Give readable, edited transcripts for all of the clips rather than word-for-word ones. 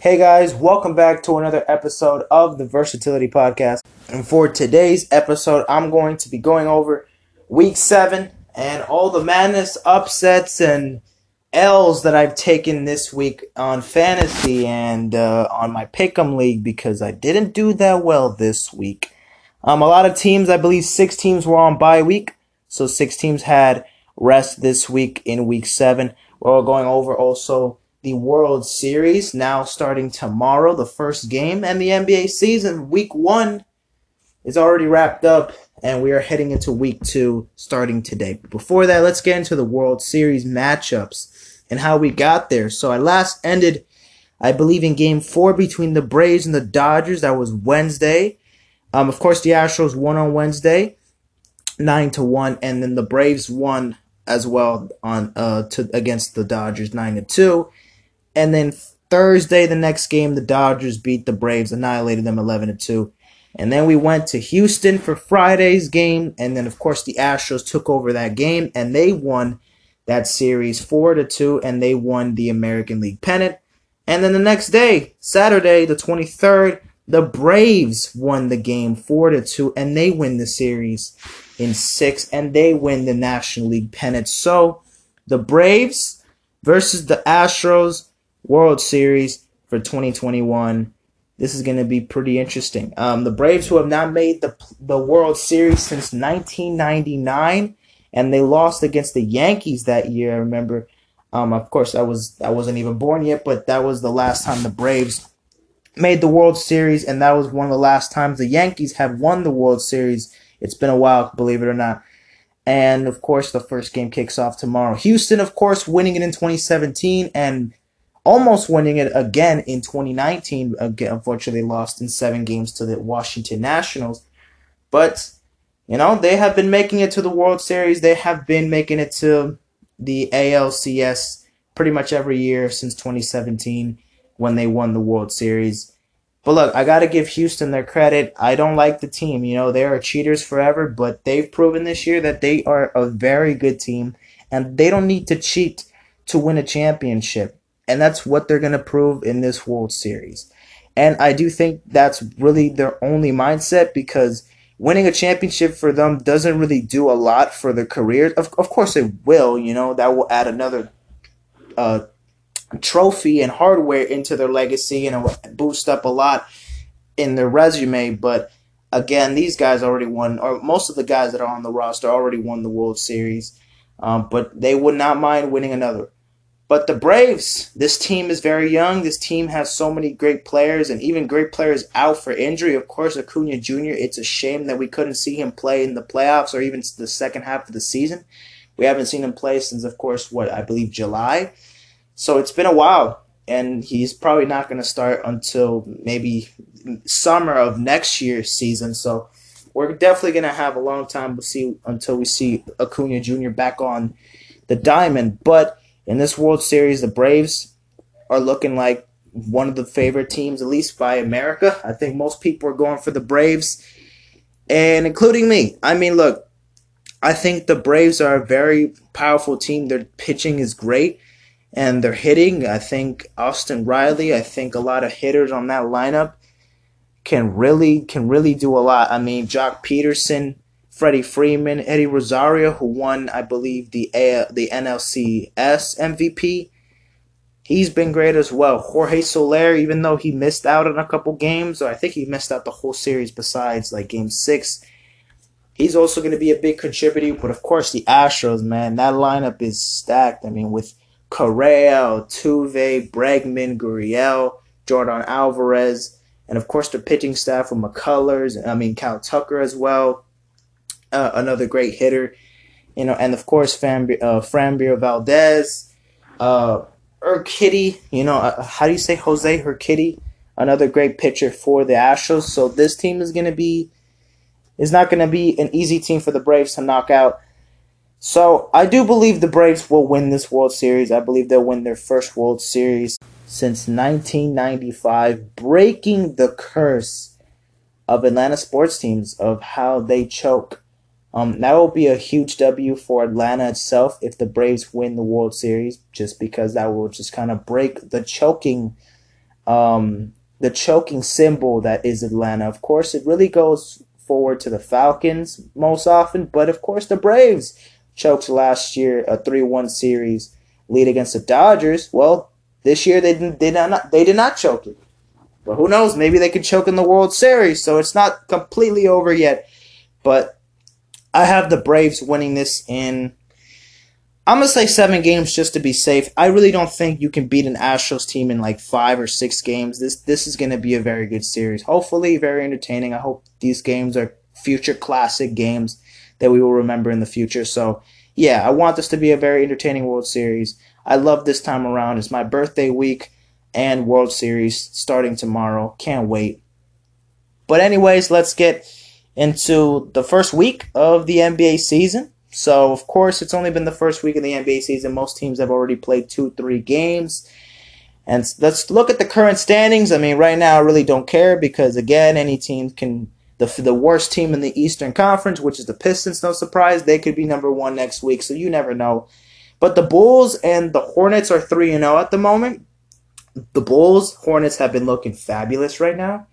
Hey guys, welcome back to another episode of the Versatility Podcast. And for today's episode, I'm going to be going over Week 7 and all the madness, upsets, and L's that I've taken this week on fantasy and on my Pick'em League because I didn't do that well this week. A lot of teams, I believe 6 teams were on bye week, so 6 teams had rest this week in Week 7. We're going over also the World Series, now starting tomorrow, the first game, and the NBA season. Week 1 is already wrapped up, and we are heading into Week 2 starting today. But before that, let's get into the World Series matchups and how we got there. So I last ended, I believe, in Game 4 between the Braves and the Dodgers. That was Wednesday. Of course, the Astros won on Wednesday, 9-1, and then the Braves won as well on against the Dodgers, 9-2. And then Thursday, the next game, the Dodgers beat the Braves, annihilated them 11-2. And then we went to Houston for Friday's game. And then, of course, the Astros took over that game, and they won that series 4-2, and they won the American League pennant. And then the next day, Saturday, the 23rd, the Braves won the game 4-2, and they win the series in 6, and they win the National League pennant. So the Braves versus the Astros. World Series for 2021. This is going to be pretty interesting. The Braves, who have not made the World Series since 1999, and they lost against the Yankees that year. I remember. Of course, I wasn't even born yet, but that was the last time the Braves made the World Series, and that was one of the last times the Yankees have won the World Series. It's been a while, believe it or not. And of course, the first game kicks off tomorrow. Houston, of course, winning it in 2017 and almost winning it again in 2019. Again, unfortunately, they lost in 7 games to the Washington Nationals. But, you know, they have been making it to the World Series. They have been making it to the ALCS pretty much every year since 2017 when they won the World Series. But, look, I got to give Houston their credit. I don't like the team. You know, they are cheaters forever, but they've proven this year that they are a very good team, and they don't need to cheat to win a championship. And that's what they're going to prove in this World Series. And I do think that's really their only mindset, because winning a championship for them doesn't really do a lot for their careers. Of course it will, you know, that will add another trophy and hardware into their legacy, and it will boost up a lot in their resume. But again, these guys already won, or most of the guys that are on the roster already won the World Series. But they would not mind winning another. But the Braves, this team is very young. This team has so many great players, and even great players out for injury. Of course, Acuna Jr., it's a shame that we couldn't see him play in the playoffs or even the second half of the season. We haven't seen him play since, of course, July. So it's been a while, and he's probably not going to start until maybe summer of next year's season. So we're definitely going to have a long time to see until we see Acuna Jr. back on the diamond. But in this World Series, the Braves are looking like one of the favorite teams, at least by America. I think most people are going for the Braves, and including me. I mean, look, I think the Braves are a very powerful team. Their pitching is great, and they're hitting. I think Austin Riley, I think a lot of hitters on that lineup can really do a lot. I mean, Joc Peterson, Freddie Freeman, Eddie Rosario, who won, I believe, the NLCS MVP. He's been great as well. Jorge Soler, even though he missed out on a couple games, or I think he missed out the whole series besides, like, Game 6, he's also going to be a big contributor. But, of course, the Astros, man, that lineup is stacked. I mean, with Correa, Altuve, Bregman, Gurriel, Jordan Alvarez, and, of course, the pitching staff with McCullers, Kyle Tucker as well. Another great hitter, you know, and of course Framber Valdez, Urquidy, you know, Jose Urquidy, another great pitcher for the Astros. So this team is not going to be an easy team for the Braves to knock out. So I do believe the Braves will win this World Series. I believe they'll win their first World Series since 1995, breaking the curse of Atlanta sports teams of how they choke. That will be a huge W for Atlanta itself if the Braves win the World Series, just because that will just kind of break the choking the choking symbol that is Atlanta. Of course, it really goes forward to the Falcons most often, but of course the Braves choked last year a 3-1 series lead against the Dodgers. Well, this year they did not choke it. But who knows? Maybe they could choke in the World Series, so it's not completely over yet. But I have the Braves winning this in, I'm going to say 7 games just to be safe. I really don't think you can beat an Astros team in like 5 or 6 games. This is going to be a very good series. Hopefully, very entertaining. I hope these games are future classic games that we will remember in the future. So, yeah, I want this to be a very entertaining World Series. I love this time around. It's my birthday week and World Series starting tomorrow. Can't wait. But anyways, let's get into the first week of the NBA season. So, of course, it's only been the first week of the NBA season. Most teams have already played 2-3 games. And let's look at the current standings. I mean, right now I really don't care because, again, any team can – the worst team in the Eastern Conference, which is the Pistons, no surprise, they could be number 1 next week. So you never know. But the Bulls and the Hornets are 3-0 at the moment. The Bulls, Hornets have been looking fabulous right now,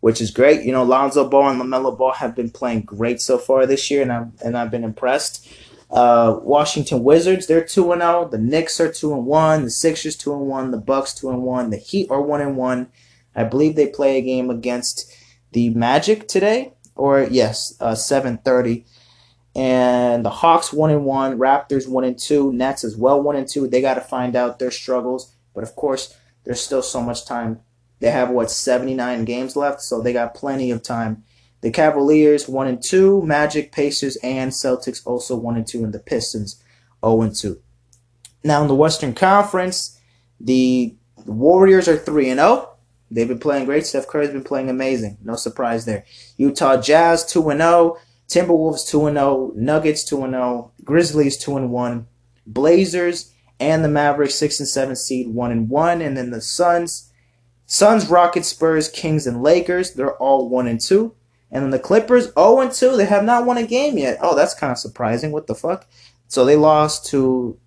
which is great. You know, Lonzo Ball and LaMelo Ball have been playing great so far this year, and I've been impressed. Washington Wizards, they're 2-0. The Knicks are 2-1. The Sixers 2-1. The Bucks 2-1. The Heat are 1-1. I believe they play a game against the Magic today, or yes, 7:30. And the Hawks 1-1. Raptors 1-2. Nets as well 1-2. They got to find out their struggles, but of course, there's still so much time. They have, 79 games left, so they got plenty of time. The Cavaliers 1-2, Magic, Pacers, and Celtics also 1-2, and the Pistons 0-2. Now in the Western Conference, the Warriors are 3-0. They've been playing great. Steph Curry's been playing amazing. No surprise there. Utah Jazz 2-0, Timberwolves 2-0, Nuggets 2-0, Grizzlies 2-1, Blazers and the Mavericks 6 and 7 seed 1-1, and then the Suns, Rockets, Spurs, Kings, and Lakers, they're all 1-2. And then the Clippers, 0-2. They have not won a game yet. Oh, that's kind of surprising. What the fuck? So they lost to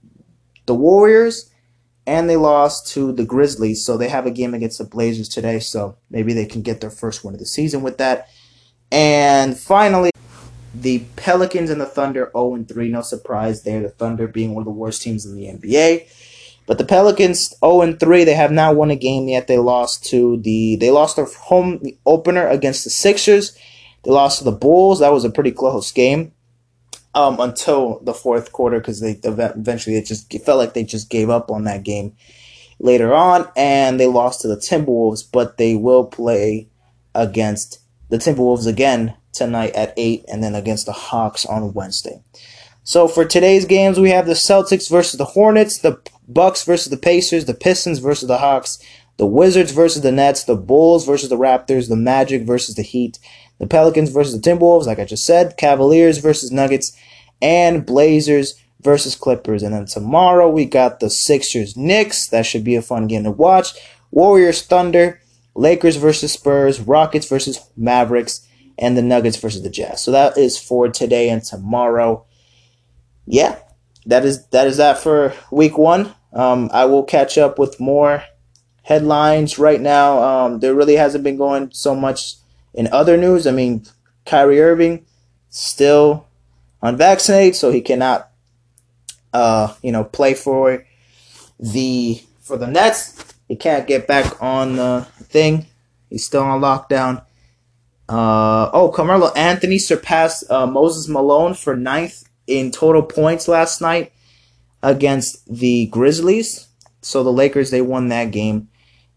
the Warriors, and they lost to the Grizzlies. So they have a game against the Blazers today, so maybe they can get their first win of the season with that. And finally, the Pelicans and the Thunder, 0-3. No surprise there, the Thunder being one of the worst teams in the NBA. But the Pelicans 0-3, they have not won a game yet. They lost their home opener against the Sixers. They lost to the Bulls. That was a pretty close game until the fourth quarter because it felt like they just gave up on that game later on. And they lost to the Timberwolves, but they will play against the Timberwolves again tonight at 8 and then against the Hawks on Wednesday. So for today's games, we have the Celtics versus the Hornets, the Bucks versus the Pacers, the Pistons versus the Hawks, the Wizards versus the Nets, the Bulls versus the Raptors, the Magic versus the Heat, the Pelicans versus the Timberwolves, like I just said, Cavaliers versus Nuggets, and Blazers versus Clippers. And then tomorrow we got the Sixers Knicks. That should be a fun game to watch. Warriors Thunder, Lakers versus Spurs, Rockets versus Mavericks, and the Nuggets versus the Jazz. So that is for today and tomorrow. Yeah, that is that for week one. I will catch up with more headlines right now. There really hasn't been going so much in other news. I mean, Kyrie Irving still unvaccinated, so he cannot, play for the Nets. He can't get back on the thing. He's still on lockdown. Carmelo Anthony surpassed Moses Malone for 9th. In total points last night against the Grizzlies. So the Lakers, they won that game.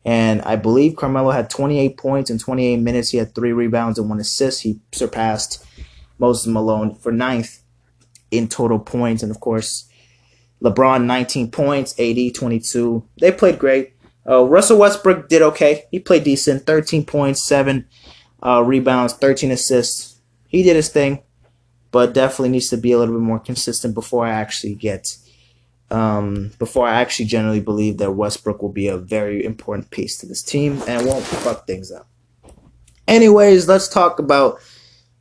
And I believe Carmelo had 28 points in 28 minutes. He had 3 rebounds and 1 assist. He surpassed Moses Malone for 9th in total points. And, of course, LeBron, 19 points, AD, 22. They played great. Russell Westbrook did okay. He played decent, 13 points, 7 rebounds, 13 assists. He did his thing. But definitely needs to be a little bit more consistent before I actually generally believe that Westbrook will be a very important piece to this team and won't fuck things up. Anyways, let's talk about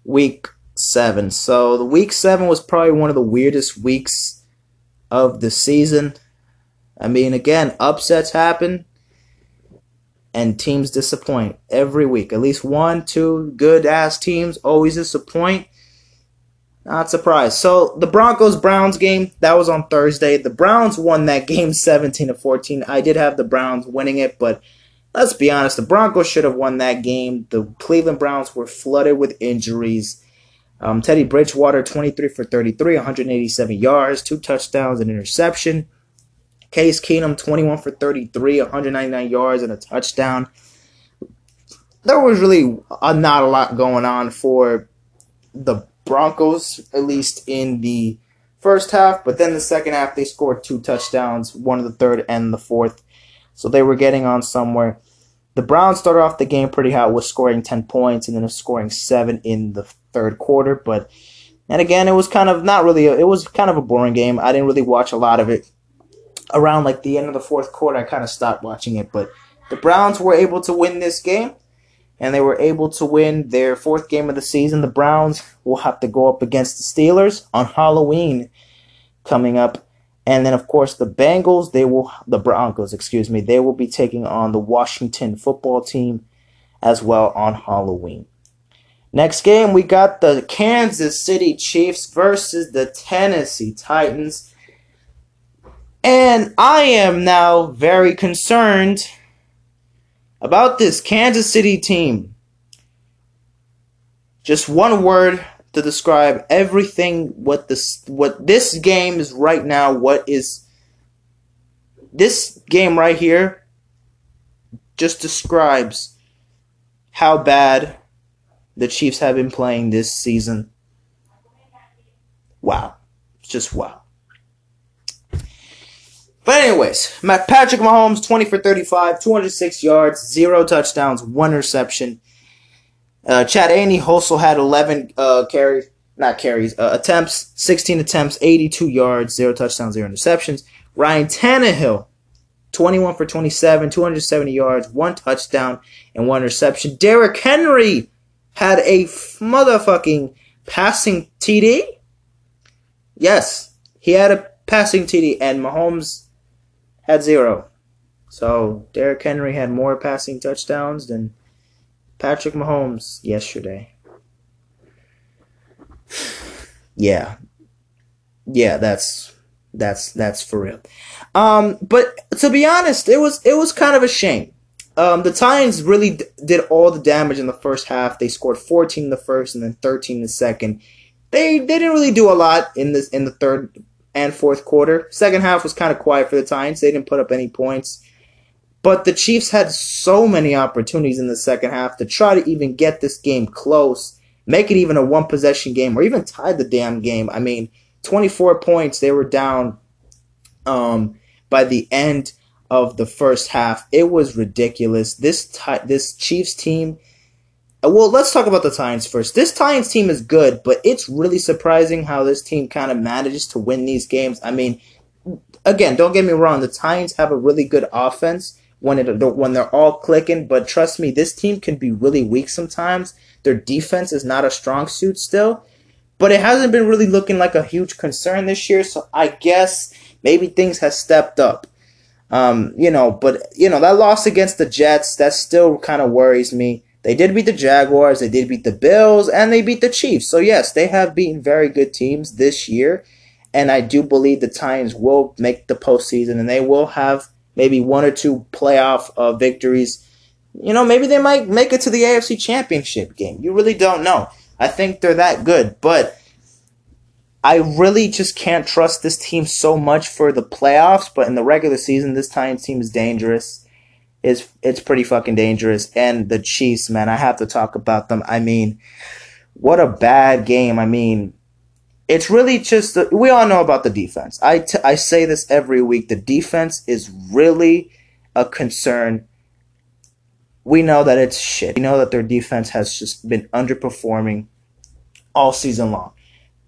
week 7. So the week 7 was probably one of the weirdest weeks of the season. I mean, again, upsets happen. and teams disappoint every week. At least one, two good-ass teams always disappoint. Not surprised. So the Broncos-Browns game, that was on Thursday. The Browns won that game 17-14. I did have the Browns winning it, but let's be honest, the Broncos should have won that game. The Cleveland Browns were flooded with injuries. Teddy Bridgewater, 23 for 33, 187 yards, 2 touchdowns, an interception. Case Keenum, 21 for 33, 199 yards and a touchdown. There was really not a lot going on for the Broncos, at least in the first half. But then the second half, they scored 2 touchdowns, one in the third and the fourth. So they were getting on somewhere. The Browns started off the game pretty hot with scoring 10 points and then scoring 7 in the third quarter. But then again, it was kind of not really – it was kind of a boring game. I didn't really watch a lot of it. Around like the end of the fourth quarter, I kind of stopped watching it. But the Browns were able to win this game, and they were able to win their 4th game of the season. The Browns will have to go up against the Steelers on Halloween coming up. And then, of course, the Broncos, they will be taking on the Washington football team as well on Halloween. Next game, we got the Kansas City Chiefs versus the Tennessee Titans. And I am now very concerned about this Kansas City team. Just one word to describe everything what this game right here just describes how bad the Chiefs have been playing this season. Wow. It's just wow. But anyways, Patrick Mahomes, 20 for 35, 206 yards, 0 touchdowns, 1 interception. Chad Ahney also had 11 attempts, 16 attempts, 82 yards, 0 touchdowns, 0 interceptions. Ryan Tannehill, 21 for 27, 270 yards, 1 touchdown, and 1 interception. Derrick Henry had a motherfucking passing TD. Yes, he had a passing TD, and Mahomes had 0. So Derrick Henry had more passing touchdowns than Patrick Mahomes yesterday. Yeah, that's for real. But to be honest, it was kind of a shame. The Titans really did all the damage in the first half. They scored 14 in the first and then 13 in the second. They didn't really do a lot in the third and fourth quarter. Second half was kind of quiet for the Titans. They didn't put up any points. But the Chiefs had so many opportunities in the second half to try to even get this game close, make it even a one-possession game, or even tie the damn game. I mean, 24 points they were down by the end of the first half. It was ridiculous. This Chiefs team – well, let's talk about the Titans first. This Titans team is good, but it's really surprising how this team kind of manages to win these games. I mean, again, don't get me wrong. The Titans have a really good offense when they're all clicking, but trust me, this team can be really weak sometimes. Their defense is not a strong suit still, but it hasn't been really looking like a huge concern this year, so I guess maybe things have stepped up. But that loss against the Jets, that still kind of worries me. They did beat the Jaguars, they did beat the Bills, and they beat the Chiefs. So yes, they have beaten very good teams this year, and I do believe the Titans will make the postseason, and they will have maybe 1 or 2 playoff victories. You know, maybe they might make it to the AFC Championship game. You really don't know. I think they're that good. But I really just can't trust this team so much for the playoffs. But in the regular season, this Titans team is dangerous. It's pretty fucking dangerous. And the Chiefs, man, I have to talk about them. I mean, what a bad game. I mean, it's really just – we all know about the defense. I say this every week. The defense is really a concern. We know that it's shit. We know that their defense has just been underperforming all season long.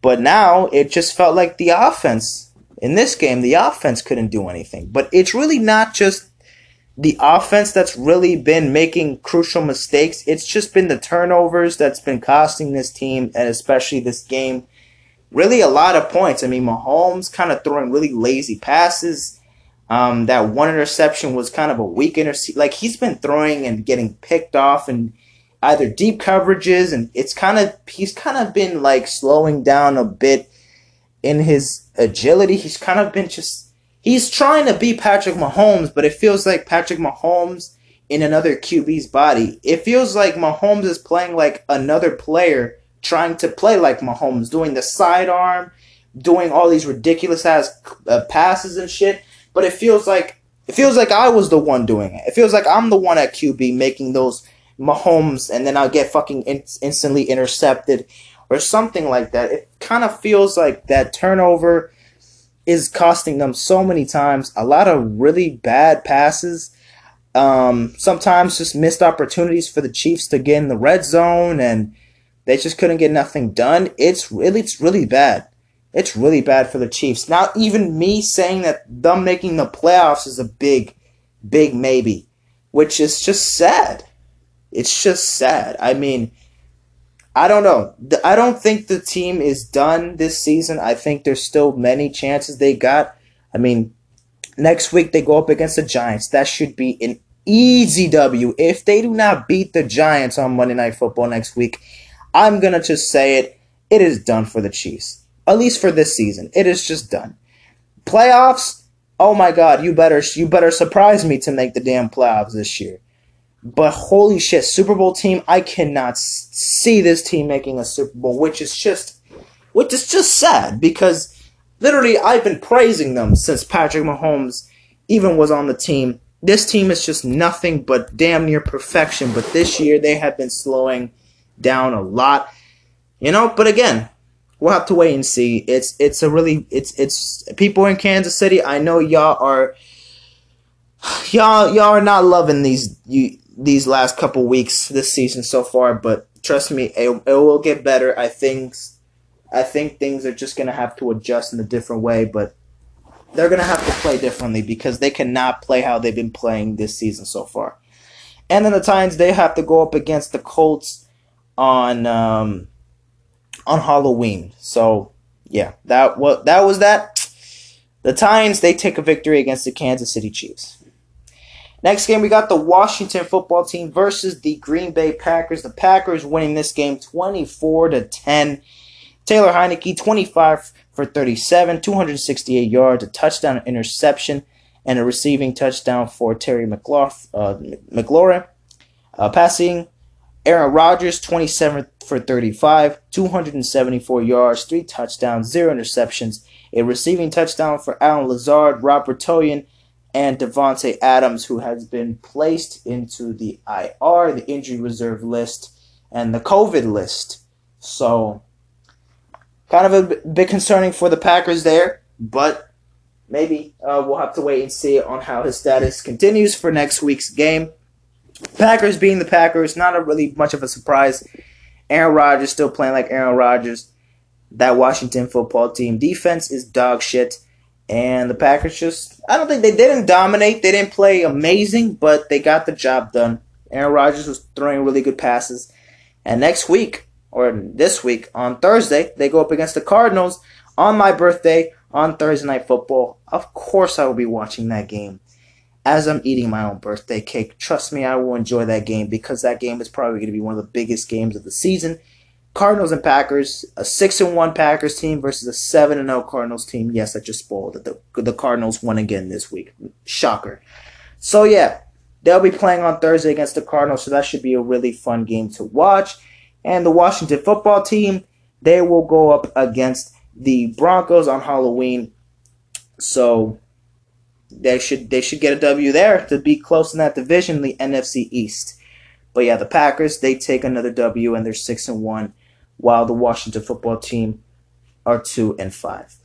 But now it just felt like the offense – in this game, the offense couldn't do anything. But it's really not just the offense that's really been making crucial mistakes. It's just been the turnovers that's been costing this team, and especially this game, really a lot of points. I mean, Mahomes kind of throwing really lazy passes. That one interception was kind of a weak interception. Like, he's been throwing and getting picked off and either deep coverages, and it's kind of, he's kind of been like slowing down a bit in his agility. He's kind of been just, he's trying to be Patrick Mahomes, but it feels like Patrick Mahomes in another QB's body. It feels like Mahomes is playing like another player, trying to play like Mahomes, doing the sidearm, doing all these ridiculous ass passes and shit. But it feels like I was the one doing it. It feels like I'm the one at QB making those Mahomes, and then I'll get fucking instantly intercepted or something like that. It kind of feels like that turnover is costing them so many times. A lot of really bad passes. Sometimes just missed opportunities for the Chiefs to get in the red zone, and they just couldn't get nothing done. It's really bad. It's really bad for the Chiefs. Now, even me saying that them making the playoffs is a big, big maybe, which is just sad. It's just sad. I mean, I don't know. I don't think the team is done this season. I think there's still many chances they got. I mean, next week they go up against the Giants. That should be an easy W. If they do not beat the Giants on Monday Night Football next week, I'm going to just say it. It is done for the Chiefs. At least for this season. It is just done. Playoffs, oh my God, you better surprise me to make the damn playoffs this year. But holy shit, Super Bowl team, I cannot see this team making a Super Bowl, which is just sad, because literally I've been praising them since Patrick Mahomes even was on the team. This team is just nothing but damn near perfection, but this year they have been slowing down a lot. You know, but again, we'll have to wait and see. It's people in Kansas City, I know y'all are not loving these last couple weeks this season so far, but trust me, it will get better. I think things are just gonna have to adjust in a different way, but they're gonna have to play differently because they cannot play how they've been playing this season so far. And then the Titans, they have to go up against the Colts on Halloween. So, yeah, that was that. The Titans, they take a victory against the Kansas City Chiefs. Next game, we got the Washington football team versus the Green Bay Packers. The Packers winning this game 24-10. Taylor Heineke, 25 for 37, 268 yards, a touchdown, interception, and a receiving touchdown for Terry McLaurin. Passing, Aaron Rodgers, 27 for 35, 274 yards, 3 touchdowns, 0 interceptions, a receiving touchdown for Allen Lazard, Robert Tonyan, and Devontae Adams, who has been placed into the IR, the injury reserve list, and the COVID list. So, kind of a bit concerning for the Packers there, but maybe we'll have to wait and see on how his status continues for next week's game. Packers being the Packers, not a really much of a surprise. Aaron Rodgers still playing like Aaron Rodgers. That Washington football team defense is dog shit. And the Packers just, I don't think they didn't dominate. They didn't play amazing, but they got the job done. Aaron Rodgers was throwing really good passes. And next week, or this week, on Thursday, they go up against the Cardinals on my birthday on Thursday Night Football. Of course I will be watching that game. As I'm eating my own birthday cake, trust me, I will enjoy that game because that game is probably going to be one of the biggest games of the season. Cardinals and Packers, a 6-1 Packers team versus a 7-0 Cardinals team. Yes, I just spoiled it. The Cardinals won again this week. Shocker. So, yeah, they'll be playing on Thursday against the Cardinals, so that should be a really fun game to watch. And the Washington football team, they will go up against the Broncos on Halloween. So, They should get a W there to be close in that division, the NFC East. But yeah, the Packers, they take another W and they're 6-1, while the Washington football team are 2-5.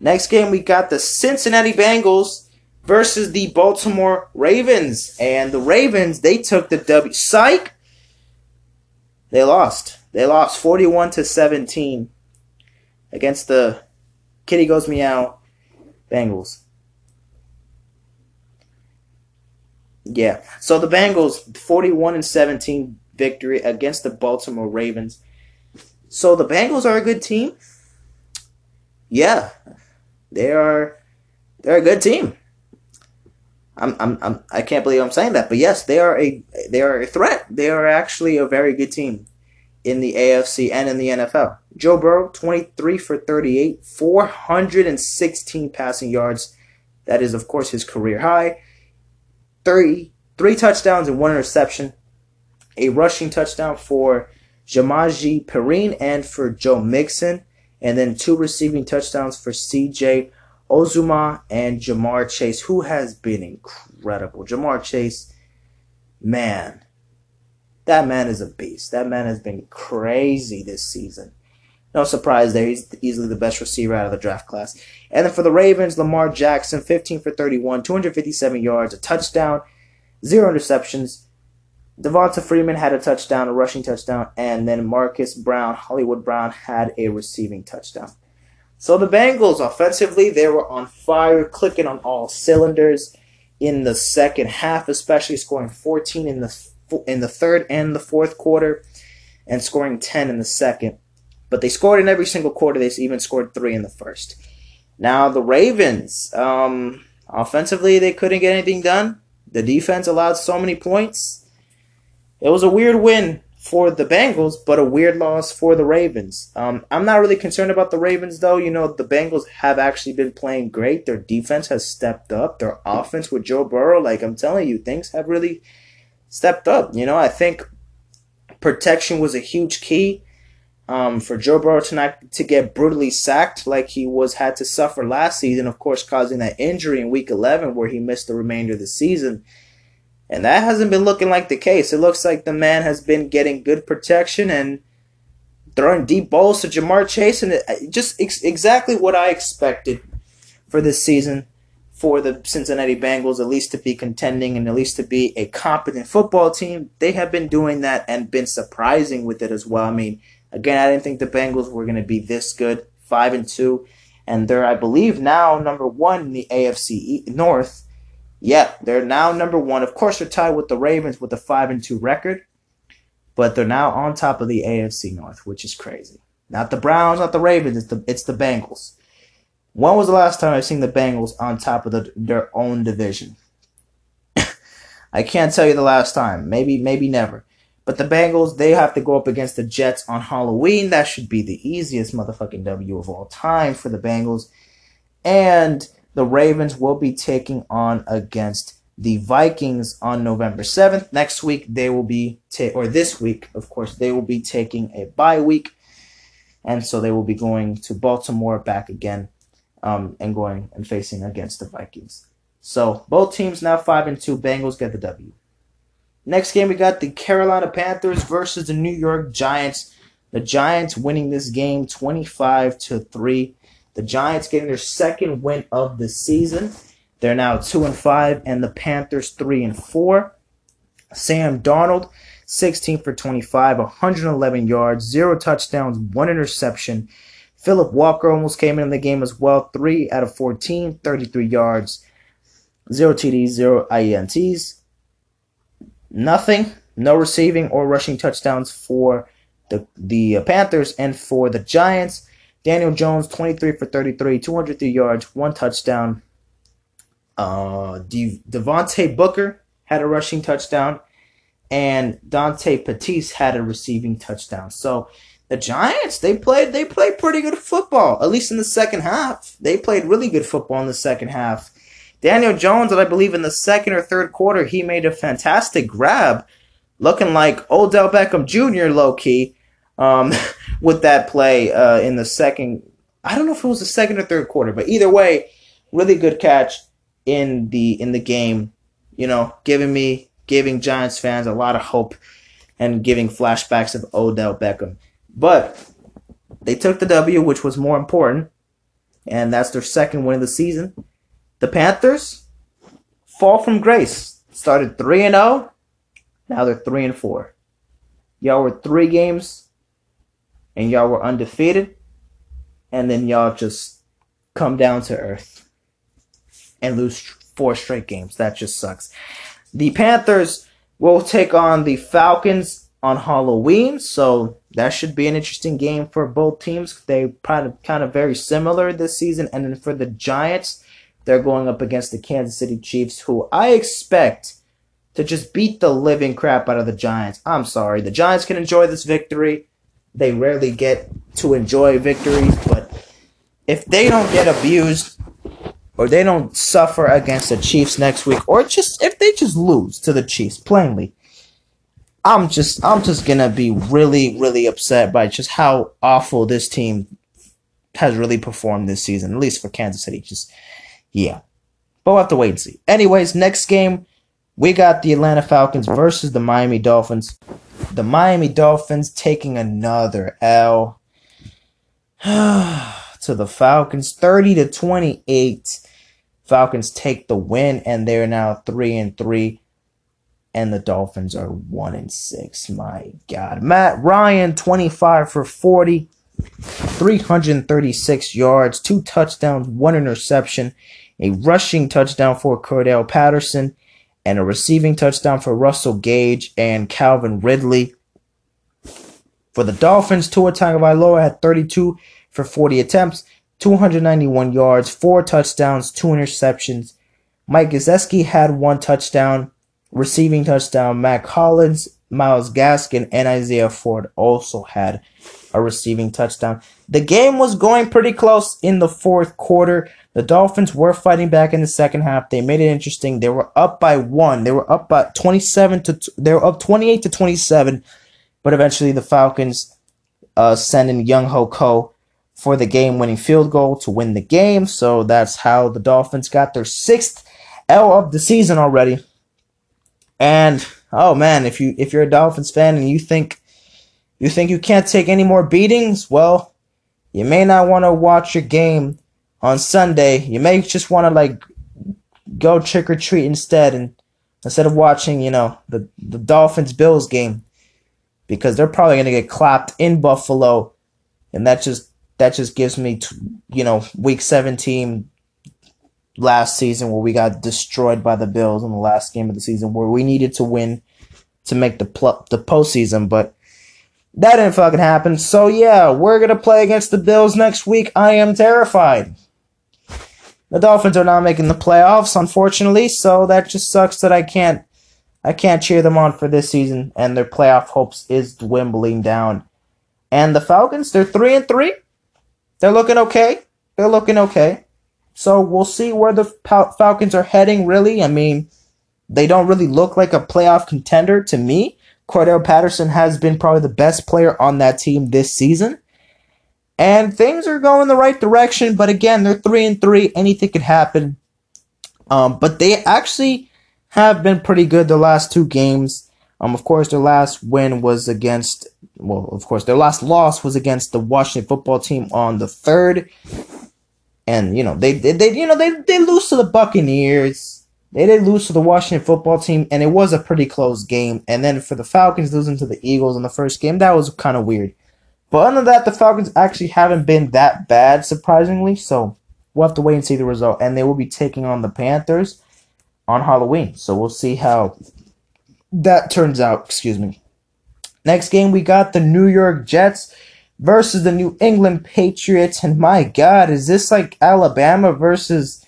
Next game, we got the Cincinnati Bengals versus the Baltimore Ravens. And the Ravens, they took the W. Psych! They lost. They lost 41-17 against the Kitty Goes Meow Bengals. Yeah, so the Bengals, 41-17 victory against the Baltimore Ravens. So the Bengals are a good team? Yeah, they're a good team. I can't believe I'm saying that, but yes, they are a threat. They are actually a very good team in the AFC and in the NFL. Joe Burrow, 23 for 38, 416 passing yards. That is, of course, his career high. Three touchdowns and one interception. A rushing touchdown for Jamaji Perine and for Joe Mixon. And then two receiving touchdowns for C.J. Uzomah and Jamar Chase, who has been incredible. Jamar Chase, man, that man is a beast. That man has been crazy this season. No surprise there. He's easily the best receiver out of the draft class. And then for the Ravens, Lamar Jackson, 15 for 31, 257 yards, a touchdown, zero interceptions. Devonta Freeman had a touchdown, a rushing touchdown, and then Marquise Brown, Hollywood Brown, had a receiving touchdown. So the Bengals, offensively, they were on fire, clicking on all cylinders in the second half, especially scoring 14 in the third and the fourth quarter and scoring 10 in the second. But they scored in every single quarter. They even scored 3 in the first. Now the Ravens, offensively, they couldn't get anything done. The defense allowed so many points. It was a weird win for the Bengals, but a weird loss for the Ravens. I'm not really concerned about the Ravens, though. You know, the Bengals have actually been playing great. Their defense has stepped up. Their offense with Joe Burrow, like I'm telling you, things have really stepped up. You know, I think protection was a huge key for Joe Burrow to get brutally sacked like he had to suffer last season, of course, causing that injury in Week 11 where he missed the remainder of the season. And that hasn't been looking like the case. It looks like the man has been getting good protection and throwing deep balls to Jamar Chase. And just exactly what I expected for this season for the Cincinnati Bengals, at least to be contending and at least to be a competent football team. They have been doing that and been surprising with it as well. I mean, again, I didn't think the Bengals were going to be this good, 5-2. And they're, I believe, now number 1 in the AFC North. Yep, they're now number 1. Of course, they're tied with the Ravens with a 5-2 record, but they're now on top of the AFC North, which is crazy. Not the Browns, not the Ravens, it's the Bengals. When was the last time I've seen the Bengals on top of their own division? I can't tell you the last time. Maybe never. But the Bengals, they have to go up against the Jets on Halloween. That should be the easiest motherfucking W of all time for the Bengals. And the Ravens will be taking on against the Vikings on November 7th. Next week, they will be, or this week, of course, they will be taking a bye week. And so they will be going to Baltimore back again and going and facing against the Vikings. So both teams now 5-2. Bengals get the W. Next game, we got the Carolina Panthers versus the New York Giants. The Giants winning this game 25-3. The Giants getting their second win of the season. They're now 2-5, and the Panthers 3-4. Sam Darnold, 16 for 25, 111 yards, 0 touchdowns, 1 interception. Philip Walker almost came in the game as well, 3 out of 14, 33 yards, 0 TDs, 0 INTs. Nothing, no receiving or rushing touchdowns for the Panthers and for the Giants. Daniel Jones, 23 for 33, 203 yards, 1 touchdown. Devontae Booker had a rushing touchdown, and Dante Pettis had a receiving touchdown. So the Giants, they played pretty good football, at least in the second half. They played really good football in the second half. Daniel Jones, I believe in the second or third quarter, he made a fantastic grab, looking like Odell Beckham Jr. low-key. With that play in the second, I don't know if it was the second or third quarter, but either way, really good catch in the game, you know, giving Giants fans a lot of hope and giving flashbacks of Odell Beckham. But they took the W, which was more important, and that's their second win of the season. The Panthers fall from grace. Started 3-0, now they're 3-4. Y'all were 3 games. And y'all were undefeated, and then y'all just come down to earth and lose 4 straight games. That just sucks. The Panthers will take on the Falcons on Halloween, so that should be an interesting game for both teams. They kind of very similar this season. And then for the Giants, They're going up against the Kansas City Chiefs, who I expect to just beat the living crap out of the Giants. I'm sorry. The Giants can enjoy this victory. They rarely get to enjoy victories, but if they don't get abused or they don't suffer against the Chiefs next week, or just if they just lose to the Chiefs, plainly, I'm just gonna be really, really upset by just how awful this team has really performed this season, at least for Kansas City. Just yeah. But we'll have to wait and see. Anyways, next game, we got the Atlanta Falcons versus the Miami Dolphins. The Miami Dolphins taking another L to the Falcons, 30-28. Falcons take the win, and they're now 3-3. And the Dolphins are 1-6. My God. Matt Ryan, 25 for 40, 336 yards, 2 touchdowns, 1 interception, a rushing touchdown for Cordell Patterson, and a receiving touchdown for Russell Gage and Calvin Ridley. For the Dolphins, Tua Tagovailoa had 32 for 40 attempts, 291 yards, 4 touchdowns, 2 interceptions. Mike Gesicki had 1 touchdown, receiving touchdown. Matt Collins, Myles Gaskin, and Isaiah Ford also had a receiving touchdown. The game was going pretty close in the fourth quarter. The Dolphins were fighting back in the second half. They made it interesting. They were up by 1. They were up by 28-27, but eventually the Falcons send in Younghoe Koo for the game-winning field goal to win the game. So that's how the Dolphins got their 6th L of the season already. And oh man, if you're a Dolphins fan and you think you can't take any more beatings, well, you may not want to watch your game on Sunday. You may just want to go trick or treat instead, and instead of watching, the Dolphins Bills game, because they're probably gonna get clapped in Buffalo, and that just gives me Week 17 last season where we got destroyed by the Bills in the last game of the season where we needed to win to make the postseason, but that didn't fucking happen. So yeah, we're gonna play against the Bills next week. I am terrified. The Dolphins are not making the playoffs, unfortunately, so that just sucks that I can't cheer them on for this season, and their playoff hopes is dwindling down. And the Falcons, they're 3-3. They're looking okay. So we'll see where the Falcons are heading, really. I mean, they don't really look like a playoff contender to me. Cordell Patterson has been probably the best player on that team this season. And things are going the right direction, but again, they're 3-3. Anything could happen. But they actually have been pretty good the last 2 games. Of course, their last win was against, their last loss was against the Washington football team on the 3rd. And, they lose to the Buccaneers. They did lose to the Washington football team, and it was a pretty close game. And then for the Falcons losing to the Eagles in the first game, that was kind of weird. But other than that, the Falcons actually haven't been that bad, surprisingly. So we'll have to wait and see the result. And they will be taking on the Panthers on Halloween. So we'll see how that turns out. Next game, we got the New York Jets versus the New England Patriots. And my God, is this like Alabama versus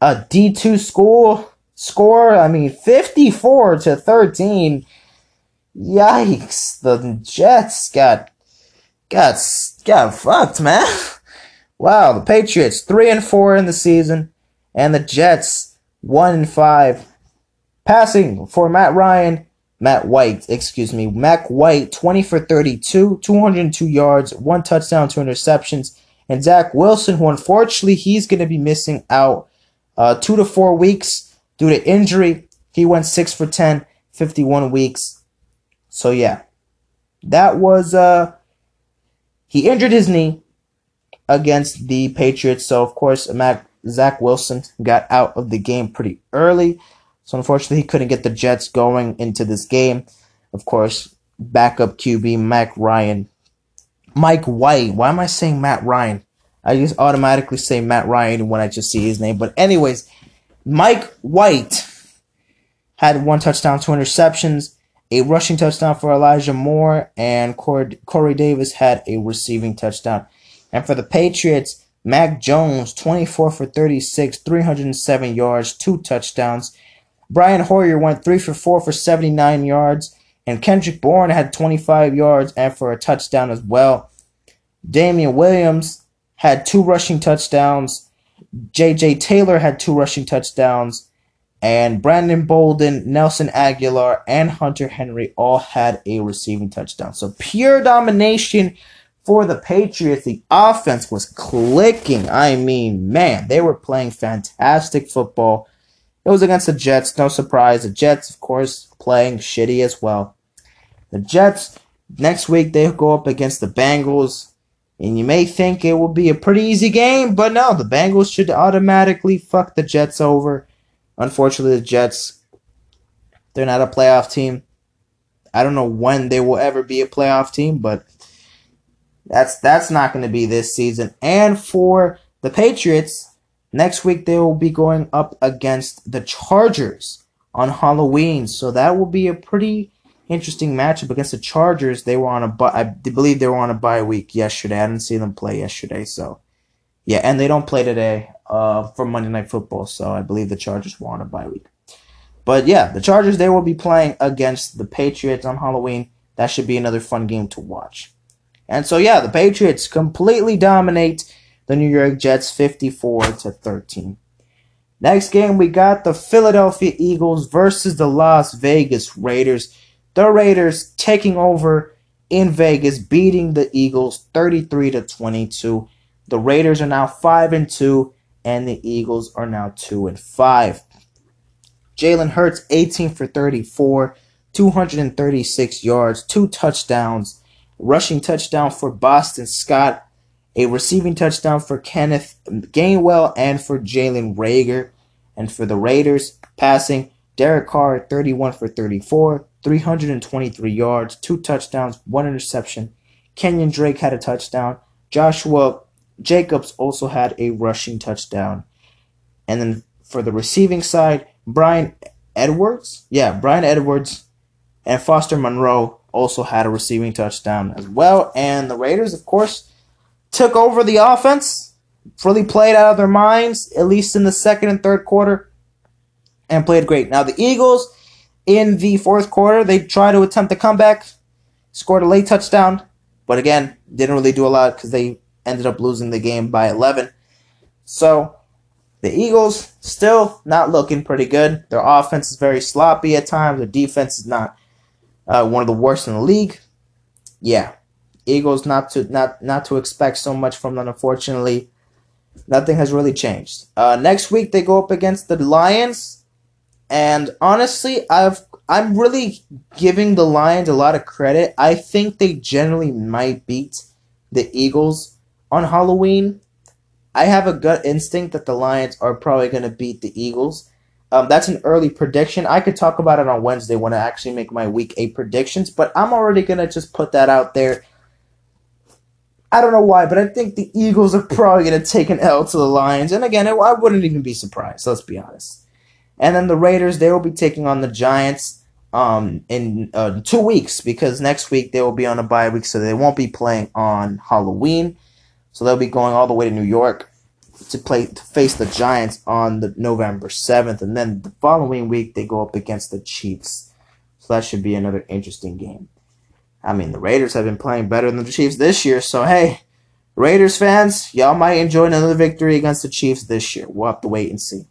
a D2 school score? I mean, 54-13. Yikes! The Jets got fucked, man. Wow, the Patriots 3-4 in the season, and the Jets 1-5. Passing for Matt White, 20 for 32, 202 yards, 1 touchdown, 2 interceptions, and Zach Wilson, who unfortunately he's going to be missing out 2 to 4 weeks due to injury. He went 6 for 10, 51 weeks. So, yeah. That was... he injured his knee against the Patriots. So, of course, Zach Wilson got out of the game pretty early. So, unfortunately, he couldn't get the Jets going into this game. Of course, backup QB, Mike White. Why am I saying Matt Ryan? I just automatically say Matt Ryan when I just see his name. But anyways, Mike White had 1 touchdown, 2 interceptions, a rushing touchdown for Elijah Moore, and Corey Davis had a receiving touchdown. And for the Patriots, Mac Jones, 24 for 36, 307 yards, 2 touchdowns. Brian Hoyer went 3 for 4 for 79 yards. And Kendrick Bourne had 25 yards and for a touchdown as well. Damian Williams had 2 rushing touchdowns. J.J. Taylor had 2 rushing touchdowns. And Brandon Bolden, Nelson Aguilar, and Hunter Henry all had a receiving touchdown. So pure domination for the Patriots. The offense was clicking. I mean, man, they were playing fantastic football. It was against the Jets. No surprise. The Jets, of course, playing shitty as well. The Jets, next week, they go up against the Bengals. And you may think it will be a pretty easy game, but no, the Bengals should automatically fuck the Jets over. Unfortunately, the Jets, they're not a playoff team. I don't know when they will ever be a playoff team, but that's not going to be this season. And for the Patriots, next week they will be going up against the Chargers on Halloween. So that will be a pretty interesting matchup against the Chargers. They were on a bye week yesterday. I didn't see them play yesterday, so yeah, and they don't play today for Monday Night Football, so I believe the Chargers were on a bye week. But yeah, the Chargers, they will be playing against the Patriots on Halloween. That should be another fun game to watch. And so yeah, the Patriots completely dominate the New York Jets 54-13. Next game, we got the Philadelphia Eagles versus the Las Vegas Raiders. The Raiders taking over in Vegas, beating the Eagles 33-22. The Raiders are now 5-2, and the Eagles are now 2-5. Jalen Hurts, 18 for 34, 236 yards, 2 touchdowns. Rushing touchdown for Boston Scott, a receiving touchdown for Kenneth Gainwell and for Jalen Reagor. And for the Raiders, passing, Derek Carr, 31 for 34, 323 yards, 2 touchdowns, 1 interception. Kenyon Drake had a touchdown. Joshua Jacobs also had a rushing touchdown. And then for the receiving side, Brian Edwards and Foster Monroe also had a receiving touchdown as well. And the Raiders, of course, took over the offense, really played out of their minds, at least in the second and third quarter, and played great. Now the Eagles, in the fourth quarter, they tried to attempt a comeback, scored a late touchdown, but again, didn't really do a lot because they ended up losing the game by 11. So the Eagles still not looking pretty good. Their offense is very sloppy at times. Their defense is not one of the worst in the league. Yeah, Eagles not to expect so much from them. Unfortunately, nothing has really changed. Next week they go up against the Lions, and honestly, I'm really giving the Lions a lot of credit. I think they generally might beat the Eagles on Halloween. I have a gut instinct that the Lions are probably going to beat the Eagles. That's an early prediction. I could talk about it on Wednesday when I actually make my Week 8 predictions, but I'm already going to just put that out there. I don't know why, but I think the Eagles are probably going to take an L to the Lions. And again, I wouldn't even be surprised, let's be honest. And then the Raiders, they will be taking on the Giants in 2 weeks, because next week they will be on a bye week, so they won't be playing on Halloween. So they'll be going all the way to New York to face the Giants on the November 7th. And then the following week, they go up against the Chiefs. So that should be another interesting game. I mean, the Raiders have been playing better than the Chiefs this year. So, hey, Raiders fans, y'all might enjoy another victory against the Chiefs this year. We'll have to wait and see.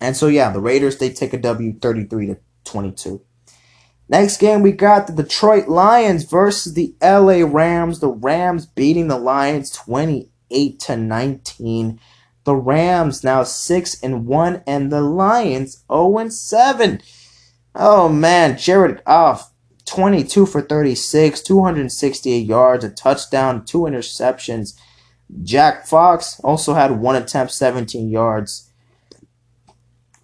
And so, yeah, the Raiders, they take a W 33-22. Next game, we got the Detroit Lions versus the LA Rams. The Rams beating the Lions 28-19. The Rams now 6-1, and the Lions 0-7. Oh man, Jared Goff, 22 for 36, 268 yards, a touchdown, 2 interceptions. Jack Fox also had 1 attempt, 17 yards.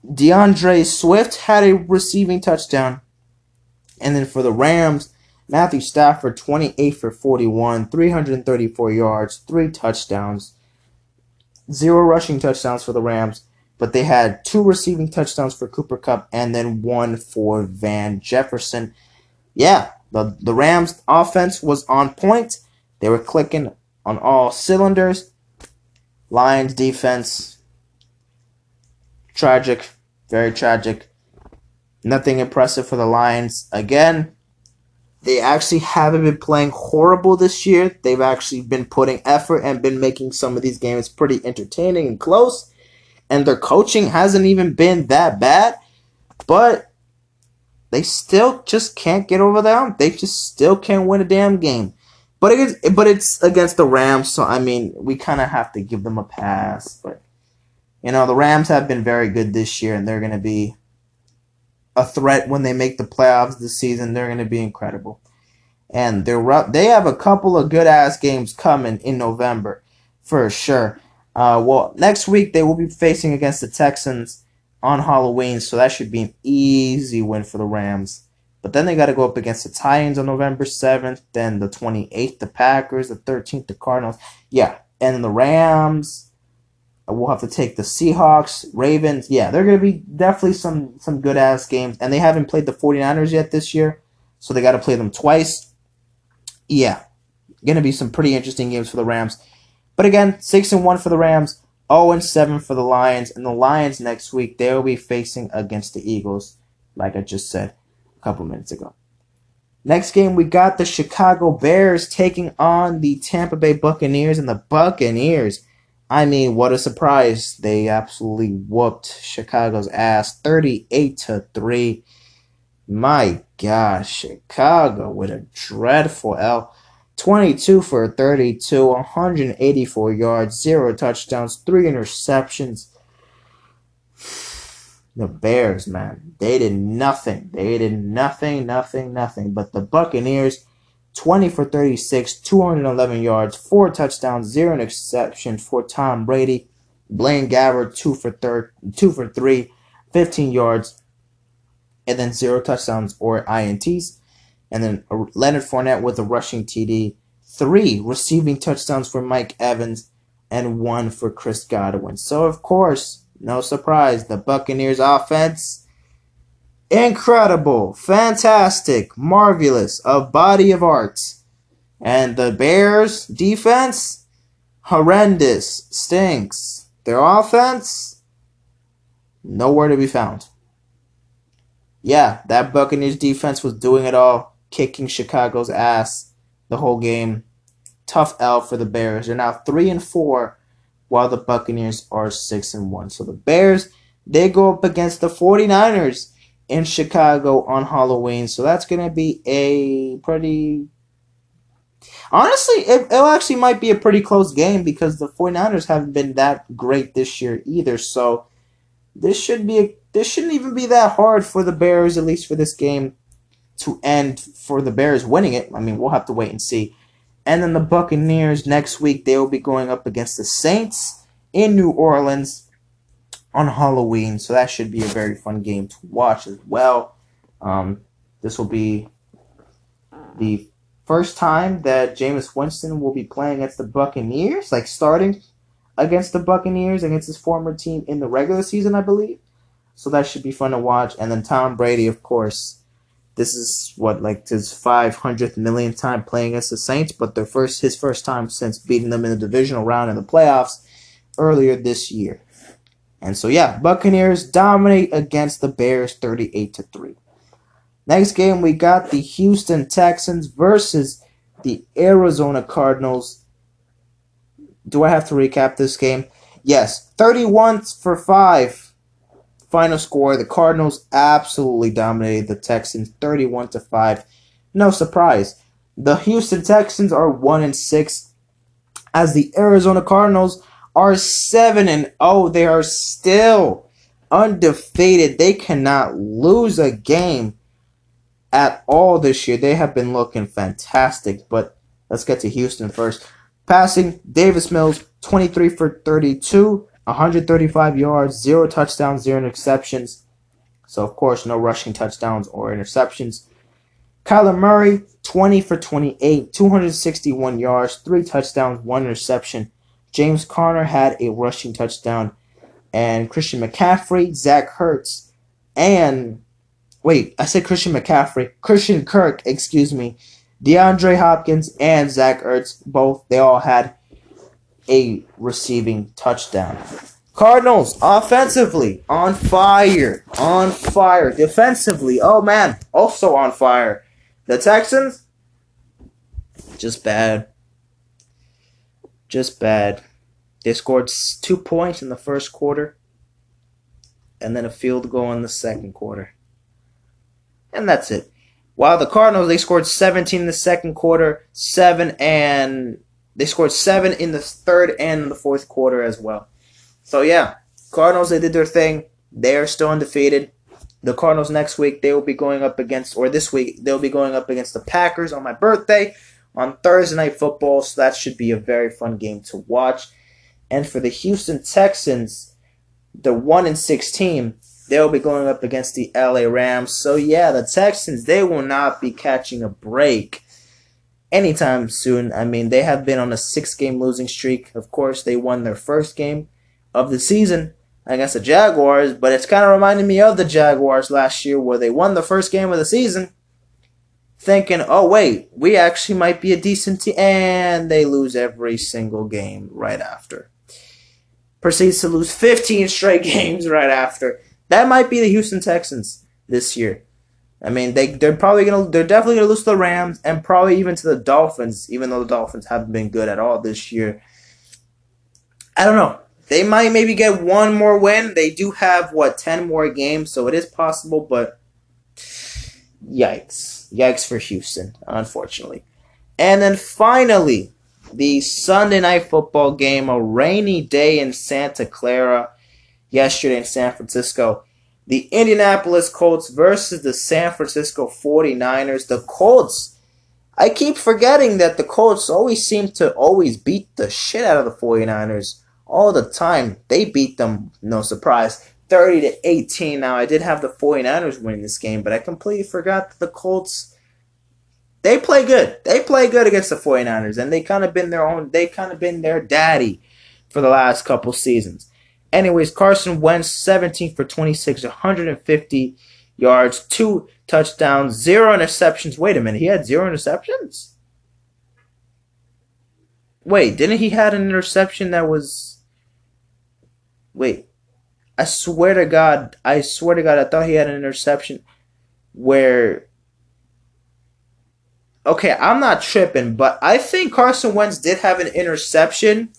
DeAndre Swift had a receiving touchdown. And then for the Rams, Matthew Stafford, 28 for 41, 334 yards, 3 touchdowns. 0 rushing touchdowns for the Rams, but they had 2 receiving touchdowns for Cooper Kupp and then 1 for Van Jefferson. Yeah, the Rams' offense was on point. They were clicking on all cylinders. Lions defense, tragic, very tragic. Nothing impressive for the Lions. Again, they actually haven't been playing horrible this year. They've actually been putting effort and been making some of these games pretty entertaining and close. And their coaching hasn't even been that bad. But they still just can't get over that hump. They just still can't win a damn game. But it's against the Rams, so, I mean, we kind of have to give them a pass. But, you know, the Rams have been very good this year, and they're going to be a threat when they make the playoffs this season. They're going to be incredible. And they have a couple of good-ass games coming in November, for sure. Well, next week they will be facing against the Texans on Halloween, so that should be an easy win for the Rams. But then they got to go up against the Titans on November 7th, then the 28th, the Packers, the 13th, the Cardinals. Yeah, and then the Rams. We'll have to take the Seahawks, Ravens. Yeah, they're going to be definitely some good-ass games. And they haven't played the 49ers yet this year, so they got to play them twice. Yeah, going to be some pretty interesting games for the Rams. But again, 6-1 for the Rams, 0-7 for the Lions. And the Lions next week, they will be facing against the Eagles, like I just said couple minutes ago. Next game, we got the Chicago Bears taking on the Tampa Bay Buccaneers, and the Buccaneers, I mean, what a surprise. They absolutely whooped Chicago's ass 38-3. My gosh, Chicago with a dreadful L. 22 for 32, 184 yards, 0 touchdowns, 3 interceptions. The Bears, man, they did nothing. They did nothing. But the Buccaneers, 20 for 36, 211 yards, 4 touchdowns, 0 interception for Tom Brady. Blaine Gabbert, 2 for 3, 15 yards, and then 0 touchdowns or INTs. And then Leonard Fournette with a rushing TD, 3 receiving touchdowns for Mike Evans, and 1 for Chris Godwin. So, of course, no surprise, the Buccaneers offense, incredible, fantastic, marvelous, a body of art. And the Bears defense, horrendous, stinks. Their offense, nowhere to be found. Yeah, that Buccaneers defense was doing it all, kicking Chicago's ass the whole game. Tough L for the Bears. They're now 3-4. While the Buccaneers are 6-1. So the Bears, they go up against the 49ers in Chicago on Halloween. So that's going to be a pretty... Honestly, it actually might be a pretty close game because the 49ers haven't been that great this year either. So this shouldn't even be that hard for the Bears, at least for this game, to end for the Bears winning it. I mean, we'll have to wait and see. And then the Buccaneers next week, they will be going up against the Saints in New Orleans on Halloween. So that should be a very fun game to watch as well. This will be the first time that Jameis Winston will be playing against the Buccaneers, like starting against the Buccaneers, against his former team in the regular season, I believe. So that should be fun to watch. And then Tom Brady, of course. This is, his 500th millionth time playing against the Saints, but his first time since beating them in the divisional round in the playoffs earlier this year. And so, yeah, Buccaneers dominate against the Bears 38-3. Next game, we got the Houston Texans versus the Arizona Cardinals. Do I have to recap this game? Yes, 31-5. Final score, the Cardinals absolutely dominated the Texans, 31-5. No surprise. The Houston Texans are 1-6, as the Arizona Cardinals are 7-0. They are still undefeated. They cannot lose a game at all this year. They have been looking fantastic, but let's get to Houston first. Passing, Davis Mills, 23 for 32. 135 yards, 0 touchdowns, 0 interceptions. So, of course, no rushing touchdowns or interceptions. Kyler Murray, 20 for 28, 261 yards, 3 touchdowns, 1 interception. James Conner had a rushing touchdown. And Christian McCaffrey, Zach Ertz, and... Wait, I said Christian McCaffrey. Christian Kirk, DeAndre Hopkins and Zach Ertz, both, they all had a receiving touchdown. Cardinals, offensively, on fire. On fire. Defensively, oh man, also on fire. The Texans, just bad. Just bad. They scored 2 points in the first quarter and then a field goal in the second quarter. And that's it. While the Cardinals, they scored 17 in the second quarter, they scored 7 in the third and the fourth quarter as well. So yeah, Cardinals, they did their thing. They are still undefeated. The Cardinals next week, they will be going up against, or this week, they'll be going up against the Packers on my birthday on Thursday Night Football. So that should be a very fun game to watch. And for the Houston Texans, the 1-6 team, they'll be going up against the LA Rams. So yeah, the Texans, they will not be catching a break anytime soon. I mean, they have been on a 6-game losing streak. Of course, they won their first game of the season against the Jaguars, but it's kind of reminding me of the Jaguars last year where they won the first game of the season thinking, oh wait, we actually might be a decent team, and they lose every single game right after. Proceeds to lose 15 straight games right after. That might be the Houston Texans this year. I mean, they're definitely gonna lose to the Rams and probably even to the Dolphins, even though the Dolphins haven't been good at all this year. I don't know. They might maybe get one more win. They do have 10 more games, so it is possible, but yikes. Yikes for Houston, unfortunately. And then finally, the Sunday Night Football game, a rainy day in Santa Clara. Yesterday in San Francisco, the Indianapolis Colts versus the San Francisco 49ers. The Colts, I keep forgetting that the Colts always seem to always beat the shit out of the 49ers all the time. They beat them, no surprise, 30-18. Now, I did have the 49ers winning this game, but I completely forgot that the Colts, they play good. They play good against the 49ers, and they kind of been their daddy for the last couple seasons. Anyways, Carson Wentz, 17 for 26, 150 yards, 2 touchdowns, 0 interceptions. Wait a minute, he had 0 interceptions? Wait, didn't he had an interception that was... Wait, I swear to God, I thought he had an interception where... Okay, I'm not tripping, but I think Carson Wentz did have an interception,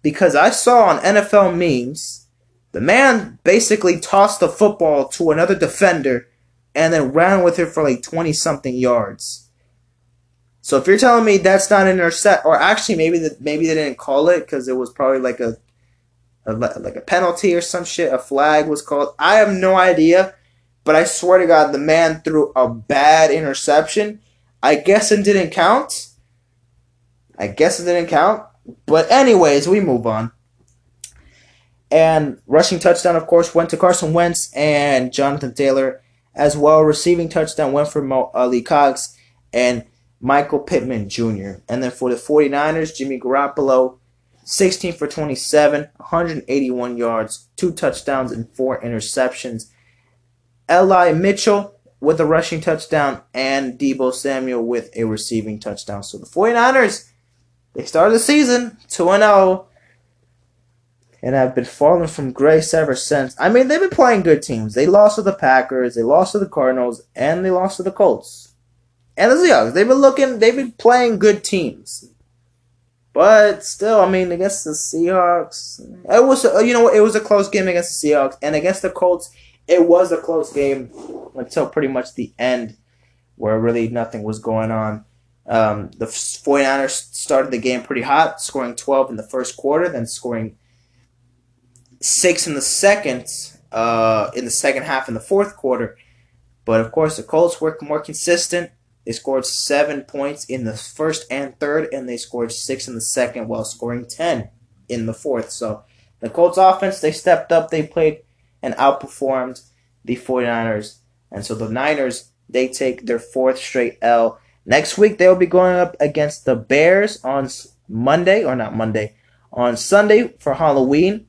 because I saw on NFL memes, the man basically tossed the football to another defender and then ran with it for like 20-something yards. So if you're telling me that's not an intercept, or actually maybe they didn't call it because it was probably like a penalty or some shit, a flag was called. I have no idea, but I swear to God, the man threw a bad interception. I guess it didn't count. But anyways, we move on. And rushing touchdown, of course, went to Carson Wentz and Jonathan Taylor as well. Receiving touchdown went for Ali Cox and Michael Pittman Jr. And then for the 49ers, Jimmy Garoppolo, 16 for 27, 181 yards, 2 touchdowns and 4 interceptions. Eli Mitchell with a rushing touchdown and Deebo Samuel with a receiving touchdown. So the 49ers... they started the season 2-0 and have been falling from grace ever since. I mean, they've been playing good teams. They lost to the Packers, they lost to the Cardinals, and they lost to the Colts. And the Seahawks, they've been playing good teams. But still, I mean, against the Seahawks, it was a close game against the Seahawks, and against the Colts, it was a close game until pretty much the end where really nothing was going on. The 49ers started the game pretty hot, scoring 12 in the first quarter, then scoring 6 in the second half in the fourth quarter. But, of course, the Colts were more consistent. They scored 7 points in the first and third, and they scored 6 in the second while scoring 10 in the fourth. So the Colts offense, they stepped up, they played and outperformed the 49ers. And so the Niners, they take their 4th straight L. Next week, they'll be going up against the Bears on Sunday for Halloween.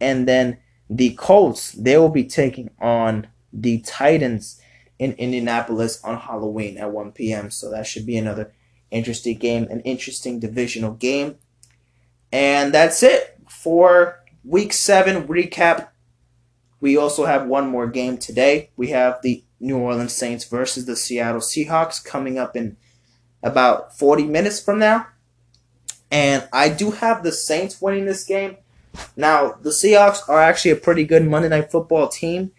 And then the Colts, they will be taking on the Titans in Indianapolis on Halloween at 1 p.m. So that should be another interesting game, an interesting divisional game. And that's it for Week 7 recap. We also have one more game today. We have the New Orleans Saints versus the Seattle Seahawks coming up in about 40 minutes from now. And I do have the Saints winning this game. Now, the Seahawks are actually a pretty good Monday Night Football team.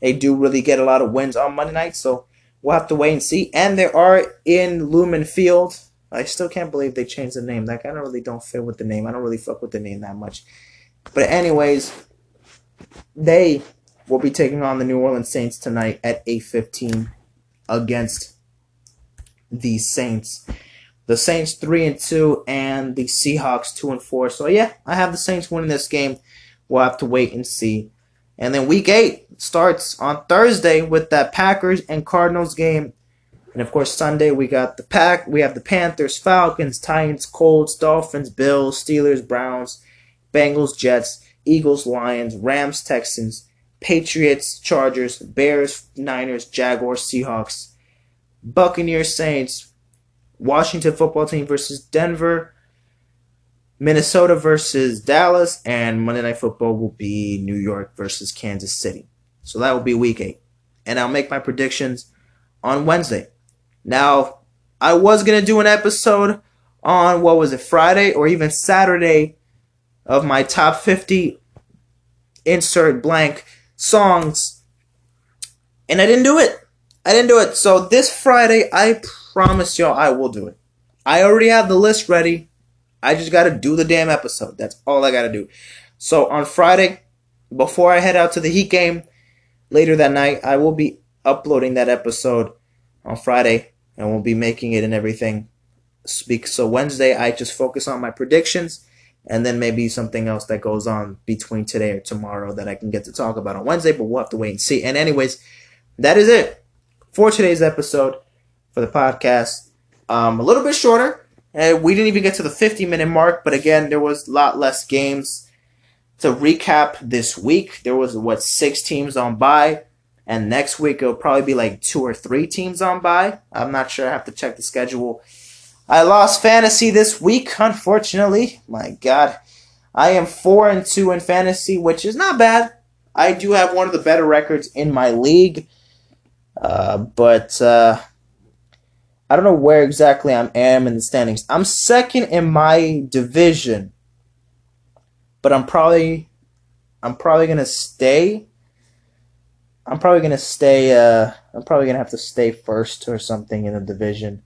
They do really get a lot of wins on Monday night, so we'll have to wait and see. And they are in Lumen Field. I still can't believe they changed the name. Like, I don't really don't fit with the name. I don't really fuck with the name that much. But anyways, they will be taking on the New Orleans Saints tonight at 8:15 against the Saints. The Saints 3-2 and the Seahawks 2-4. So yeah, I have the Saints winning this game. We'll have to wait and see. And then Week 8 starts on Thursday with that Packers and Cardinals game. And of course Sunday we got the Pack. We have the Panthers, Falcons, Titans, Colts, Dolphins, Bills, Steelers, Browns, Bengals, Jets, Eagles, Lions, Rams, Texans, Patriots, Chargers, Bears, Niners, Jaguars, Seahawks, Buccaneers, Saints, Washington football team versus Denver, Minnesota versus Dallas, and Monday Night Football will be New York versus Kansas City. So that will be Week 8. And I'll make my predictions on Wednesday. Now, I was going to do an episode on, Friday or even Saturday of my top 50 insert blank songs. And I didn't do it. So this Friday, I promise y'all I will do it. I already have the list ready. I just got to do the damn episode. That's all I got to do. So on Friday, before I head out to the Heat game later that night, I will be uploading that episode on Friday, and we'll be making it and everything. So Wednesday, I just focus on my predictions, and then maybe something else that goes on between today or tomorrow that I can get to talk about on Wednesday, but we'll have to wait and see. And anyways, that is it for today's episode for the podcast. A little bit shorter. We didn't even get to the 50-minute mark, but again, there was a lot less games to recap this week. There was, 6 teams on bye, and next week it'll probably be like 2 or 3 teams on bye. I'm not sure. I have to check the schedule. I lost fantasy this week, unfortunately. My God. I am 4-2 in fantasy, which is not bad. I do have one of the better records in my league, but I don't know where exactly I am in the standings. I'm second in my division, but I'm probably gonna have to stay first or something in the division,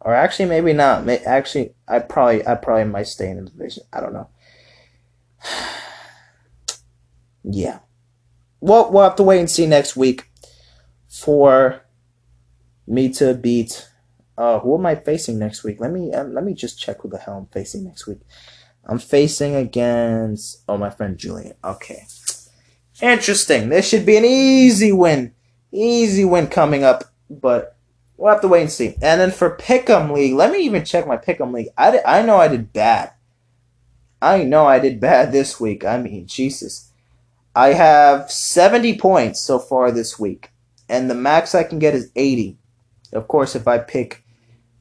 or actually maybe not. Actually, I probably might stay in the division. I don't know. Yeah, well, we'll have to wait and see next week for me to beat. Who am I facing next week? Let me just check who the hell I'm facing next week. I'm facing against my friend Julian. Okay, interesting. This should be an easy win coming up, but we'll have to wait and see. And then for Pick'em League, let me even check my Pick'em League. I know I did bad this week. I mean, Jesus, I have 70 points so far this week, and the max I can get is 80. Of course, if I pick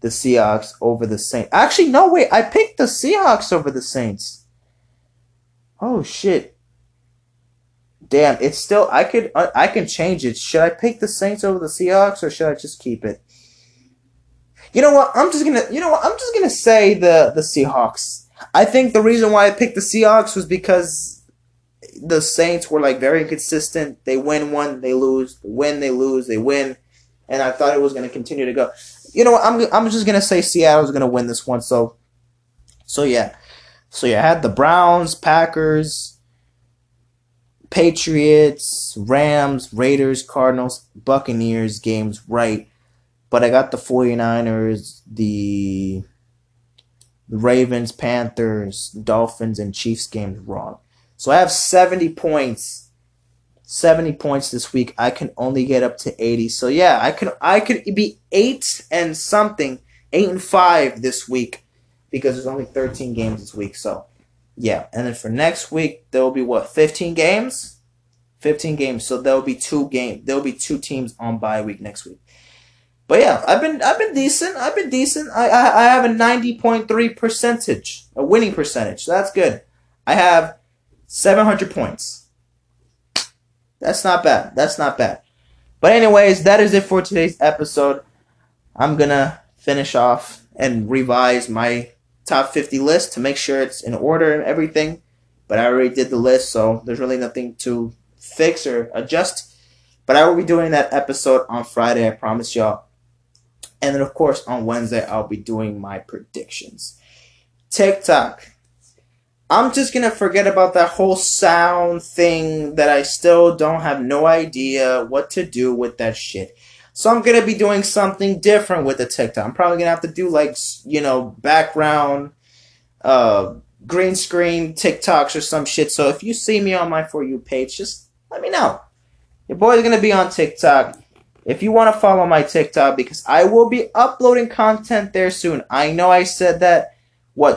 the Seahawks over the Saints. Actually, no, wait. I picked the Seahawks over the Saints. Oh, shit. Damn, it's still... I can change it. Should I pick the Saints over the Seahawks, or should I just keep it? You know what? I'm just gonna say the Seahawks. I think the reason why I picked the Seahawks was because the Saints were, very inconsistent. They win one, they lose. They win, they lose. They win. And I thought it was going to continue to go. You know what? I'm just going to say Seattle's going to win this one. So yeah. So yeah, I had the Browns, Packers, Patriots, Rams, Raiders, Cardinals, Buccaneers games right. But I got the 49ers, the Ravens, Panthers, Dolphins, and Chiefs games wrong. So I have 70 points. 70 points this week. I can only get up to 80. So yeah, I could be 8-5 this week, because there's only 13 games this week. So yeah, and then for next week there will be 15 games? 15 games. So there'll be 2 teams on bye week next week. But yeah, I've been decent. I have a 90.3 percentage, a winning percentage. So that's good. I have 700 points. That's not bad. But anyways, that is it for today's episode. I'm gonna finish off and revise my top 50 list to make sure it's in order and everything. But I already did the list, so there's really nothing to fix or adjust. But I will be doing that episode on Friday, I promise y'all. And then, of course, on Wednesday, I'll be doing my predictions. TikTok. I'm just going to forget about that whole sound thing that I still don't have no idea what to do with that shit. So I'm going to be doing something different with the TikTok. I'm probably going to have to do, like, you know, background, green screen TikToks or some shit. So if you see me on my For You page, just let me know. Your boy's going to be on TikTok. If you want to follow my TikTok, because I will be uploading content there soon. I know I said that,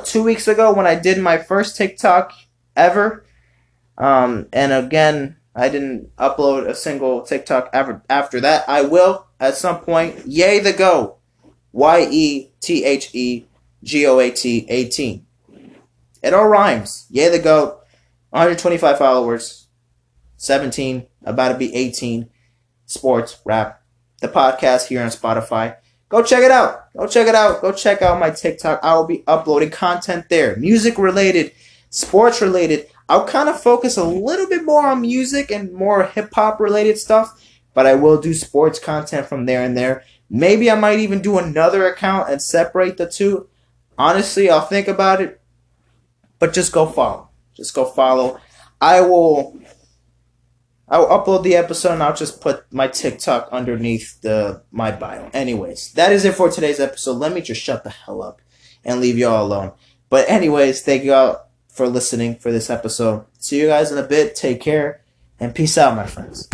2 weeks ago when I did my first TikTok ever. And again, I didn't upload a single TikTok ever after that. I will at some point. Yay the go. YETHEGOAT18. It all rhymes. Yay the go. 125 followers. 17. About to be 18. Sports, rap. The podcast here on Spotify. Go check it out. Go check out my TikTok. I will be uploading content there. Music related, sports related. I'll kind of focus a little bit more on music and more hip hop related stuff. But I will do sports content from there and there. Maybe I might even do another account and separate the two. Honestly, I'll think about it. But just go follow. I will upload the episode and I'll just put my TikTok underneath my bio. Anyways, that is it for today's episode. Let me just shut the hell up and leave y'all alone. But anyways, thank you all for listening for this episode. See you guys in a bit. Take care and peace out, my friends.